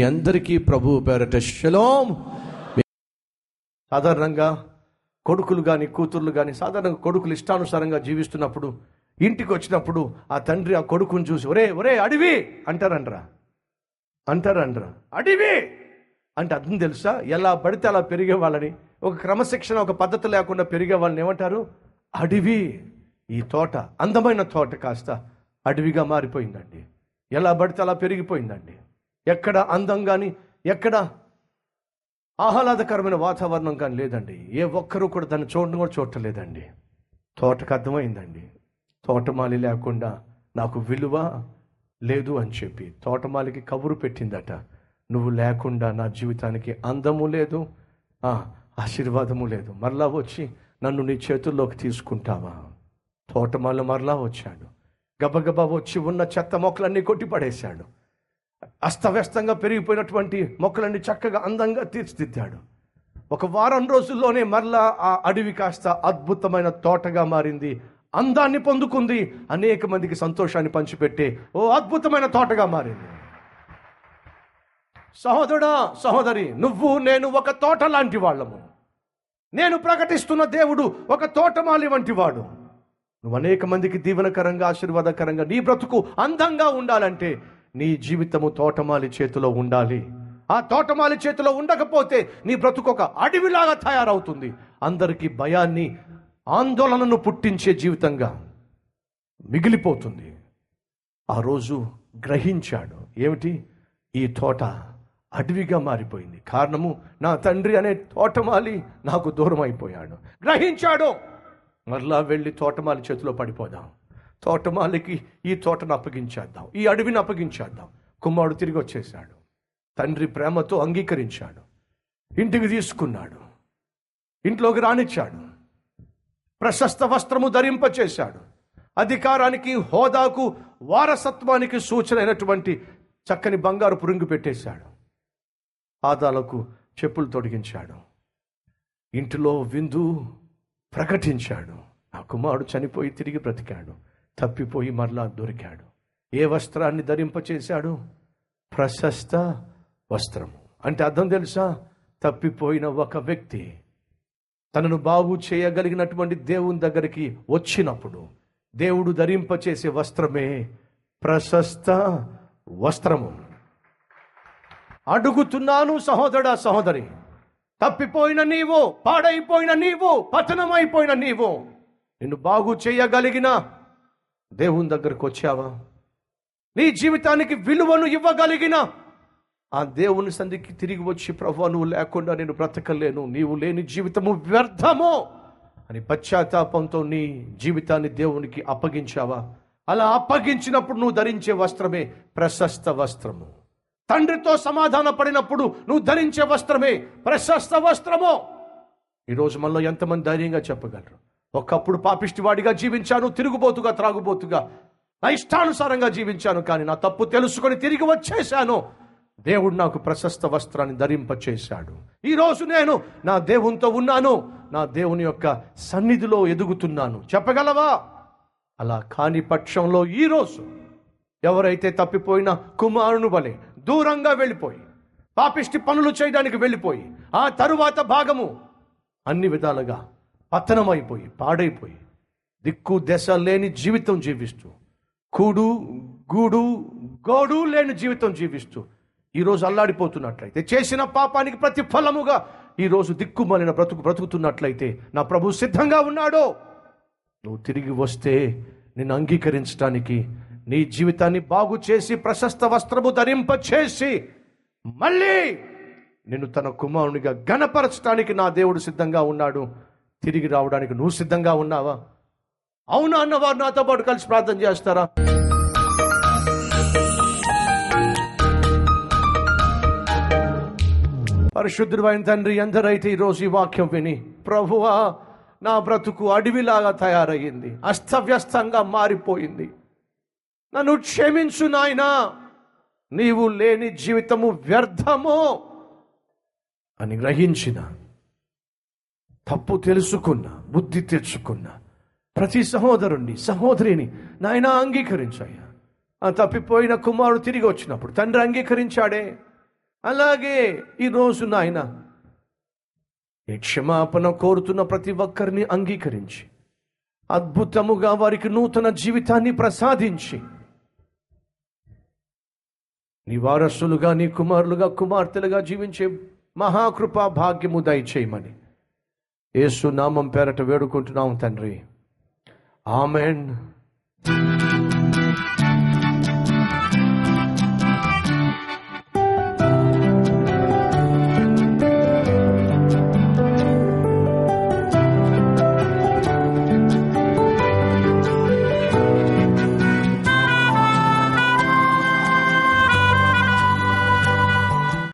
మీ అందరికీ ప్రభువు పేరట షలోమ్. సాధారణంగా కొడుకులు కానీ కూతుర్లు కానీ సాధారణంగా కొడుకులు ఇష్టానుసారంగా జీవిస్తున్నప్పుడు ఇంటికి వచ్చినప్పుడు ఆ తండ్రి ఆ కొడుకుని చూసి ఒరే అడివి అంటారండ్రా అడివి అంటే అర్థం తెలుసా? ఎలా పడితే అలా పెరిగే వాళ్ళని, ఒక క్రమశిక్షణ ఒక పద్ధతి లేకుండా పెరిగే వాళ్ళని ఏమంటారు? అడివి. ఈ తోట, అందమైన తోట కాస్త అడవిగా మారిపోయిందండి, ఎలా పడితే అలా పెరిగిపోయిందండి, ఎక్కడ అందం కానీ ఎక్కడ ఆహ్లాదకరమైన వాతావరణం కానీ లేదండి, ఏ ఒక్కరూ కూడా దాన్ని చూడటం లేదండి. తోటకు అర్థమైందండి, తోటమాలి లేకుండా నాకు విలువ లేదు అని చెప్పి తోటమాలికి కబురు పెట్టిందట, నువ్వు లేకుండా నా జీవితానికి అందము లేదు, ఆశీర్వాదము లేదు, మరలా వచ్చి నన్ను నీ చేతుల్లోకి తీసుకుంటావా? తోటమాలి మరలా వచ్చాడు, గబగబా వచ్చి ఉన్న చెత్త మొక్కలన్నీ కొట్టిపడేశాడు, అస్తవ్యస్తంగా పెరిగిపోయినటువంటి మొక్కలన్నీ చక్కగా అందంగా తీర్చిదిద్దాడు. ఒక వారం రోజుల్లోనే మరలా ఆ అడవి కాస్త అద్భుతమైన తోటగా మారింది, అందాన్ని పొందుకుంది, అనేక మందికి సంతోషాన్ని పంచిపెట్టే ఓ అద్భుతమైన తోటగా మారింది. సహోదరుడా, సహోదరి, నువ్వు నేను ఒక తోట లాంటి వాళ్ళము. నేను ప్రకటిస్తున్న దేవుడు ఒక తోటమాలి వంటి వాడు. నువ్వు అనేక మందికి దీవెనకరంగా ఆశీర్వాదకరంగా నీ బ్రతుకు అందంగా ఉండాలంటే నీ జీవితము తోటమాలి చేతిలో ఉండాలి. ఆ తోటమాలి చేతిలో ఉండకపోతే నీ బ్రతుకు ఒక అడవిలాగా తయారవుతుంది, అందరికీ భయాన్ని ఆందోళనను పుట్టించే జీవితంగా మిగిలిపోతుంది. ఆ రోజు గ్రహించాడు, ఏమిటి? ఈ తోట అడవిగా మారిపోయింది, కారణము నా తండ్రి అనే తోటమాలి నాకు దూరం అయిపోయాడు. గ్రహించాడు, మరలా వెళ్ళి తోటమాలి చేతిలో పడిపోదాం, తోటమాలికి ఈ తోటను అప్పగించేద్దాం, ఈ అడవిని అప్పగించేద్దాం. కుమారుడు తిరిగి వచ్చేసాడు, తండ్రి ప్రేమతో అంగీకరించాడు, ఇంటికి తీసుకున్నాడు, ఇంట్లోకి రానిచ్చాడు, ప్రశస్త వస్త్రము ధరింపచేశాడు, అధికారానికి హోదాకు వారసత్వానికి సూచన అయినటువంటి చక్కని బంగారు పురుంగి పెట్టేశాడు, పాదాలకు చెప్పులు తొడిగించాడు, ఇంటిలో విందు ప్రకటించాడు. ఆ కుమారుడు చనిపోయి తిరిగి బ్రతికాడు, తప్పిపోయి మరలా దొరికాడు. ఏ వస్త్రాన్ని ధరింపచేశాడు? ప్రశస్త వస్త్రము. అంటే అర్థం తెలుసా? తప్పిపోయిన ఒక వ్యక్తి తనను బాగు చేయగలిగినటువంటి దేవుని దగ్గరికి వచ్చినప్పుడు దేవుడు ధరింపచేసే వస్త్రమే ప్రశస్త వస్త్రము. అడుగుతున్నాను సహోదరుడా, సహోదరి, తప్పిపోయిన నీవు, పాడైపోయిన నీవు, పతనమైపోయిన నీవు, నిన్ను బాగు చేయగలిగిన దేవుని దగ్గరకు వచ్చావా? నీ జీవితానికి విలువను ఇవ్వగలిగిన ఆ దేవుని సంధికి తిరిగి వచ్చి, ప్రభువా నువ్వు లేకుండా నేను బ్రతకలేను, నీవు లేని జీవితము వ్యర్థము అని పశ్చాత్తాపంతో నీ జీవితాన్ని దేవునికి అప్పగించావా? అలా అప్పగించినప్పుడు నువ్వు ధరించే వస్త్రమే ప్రశస్త వస్త్రము. తండ్రితో సమాధాన పడినప్పుడు నువ్వు ధరించే వస్త్రమే ప్రశస్త వస్త్రము. ఈరోజు మనలో ఎంతమంది ధైర్యంగా చెప్పగలరు? ఒకప్పుడు పాపిష్టివాడిగా జీవించాను, తిరుగుబోతుగా, త్రాగుబోతుగా, నా ఇష్టానుసారంగా జీవించాను, కానీ నా తప్పు తెలుసుకొని తిరిగి వచ్చేసాను, దేవుడు నాకు ప్రశస్త వస్త్రాన్ని ధరింపచేశాడు, ఈరోజు నేను నా దేవునితో ఉన్నాను, నా దేవుని యొక్క సన్నిధిలో ఎదుగుతున్నాను చెప్పగలవా? అలా కాని పక్షంలో ఈరోజు ఎవరైతే తప్పిపోయిన కుమారుని వలె దూరంగా వెళ్ళిపోయి పాపిష్టి పనులు చేయడానికి వెళ్ళిపోయి ఆ తరువాత భాగము అన్ని విధాలుగా పతనమైపోయి పాడైపోయి దిక్కు దశ లేని జీవితం జీవిస్తూ, కూడు గూడు గోడు లేని జీవితం జీవిస్తూ ఈరోజు అల్లాడిపోతున్నట్లయితే, చేసిన పాపానికి ప్రతిఫలముగా ఈరోజు దిక్కుమాలిన బ్రతుకుతున్నట్లయితే నా ప్రభు సిద్ధంగా ఉన్నాడు. నువ్వు తిరిగి వస్తే నిన్ను అంగీకరించడానికి, నీ జీవితాన్ని బాగు చేసి ప్రశస్త వస్త్రము ధరింపచేసి మళ్ళీ నిన్ను తన కుమారునిగా ఘనపరచడానికి నా దేవుడు సిద్ధంగా ఉన్నాడు. తిరిగి రావడానికి నువ్వు సిద్ధంగా ఉన్నావా? అవునా అన్నవారు నాతో పాటు కలిసి ప్రార్థన చేస్తారా? పరిశుద్ధుడైన తండ్రి, ఎందరైతే ఈరోజు ఈ వాక్యం విని ప్రభువా నా బ్రతుకు అడవిలాగా తయారయ్యింది, అస్తవ్యస్తంగా మారిపోయింది, నన్ను క్షమించు నాయనా, నీవు లేని జీవితము వ్యర్థము అని గ్రహించిన, తప్పు తెలుసుకున్న, బుద్ధి తెచ్చుకున్న ప్రతి సహోదరుణ్ణి, సహోదరిని నాయనా అంగీకరించాయా. ఆ తప్పిపోయిన కుమారుడు తిరిగి వచ్చినప్పుడు తండ్రి అంగీకరించాడే, అలాగే ఈరోజు నాయన ఈ క్షమాపణ కోరుతున్న ప్రతి ఒక్కరిని అంగీకరించి అద్భుతముగా వారికి నూతన జీవితాన్ని ప్రసాదించి నీ వారసులుగా నీ కుమారులుగా కుమార్తెలుగా జీవించే మహాకృపా భాగ్యము దయచేయమని యేసు నామం పేరట వేడుకుంటున్నాం తండ్రి. ఆమెన్.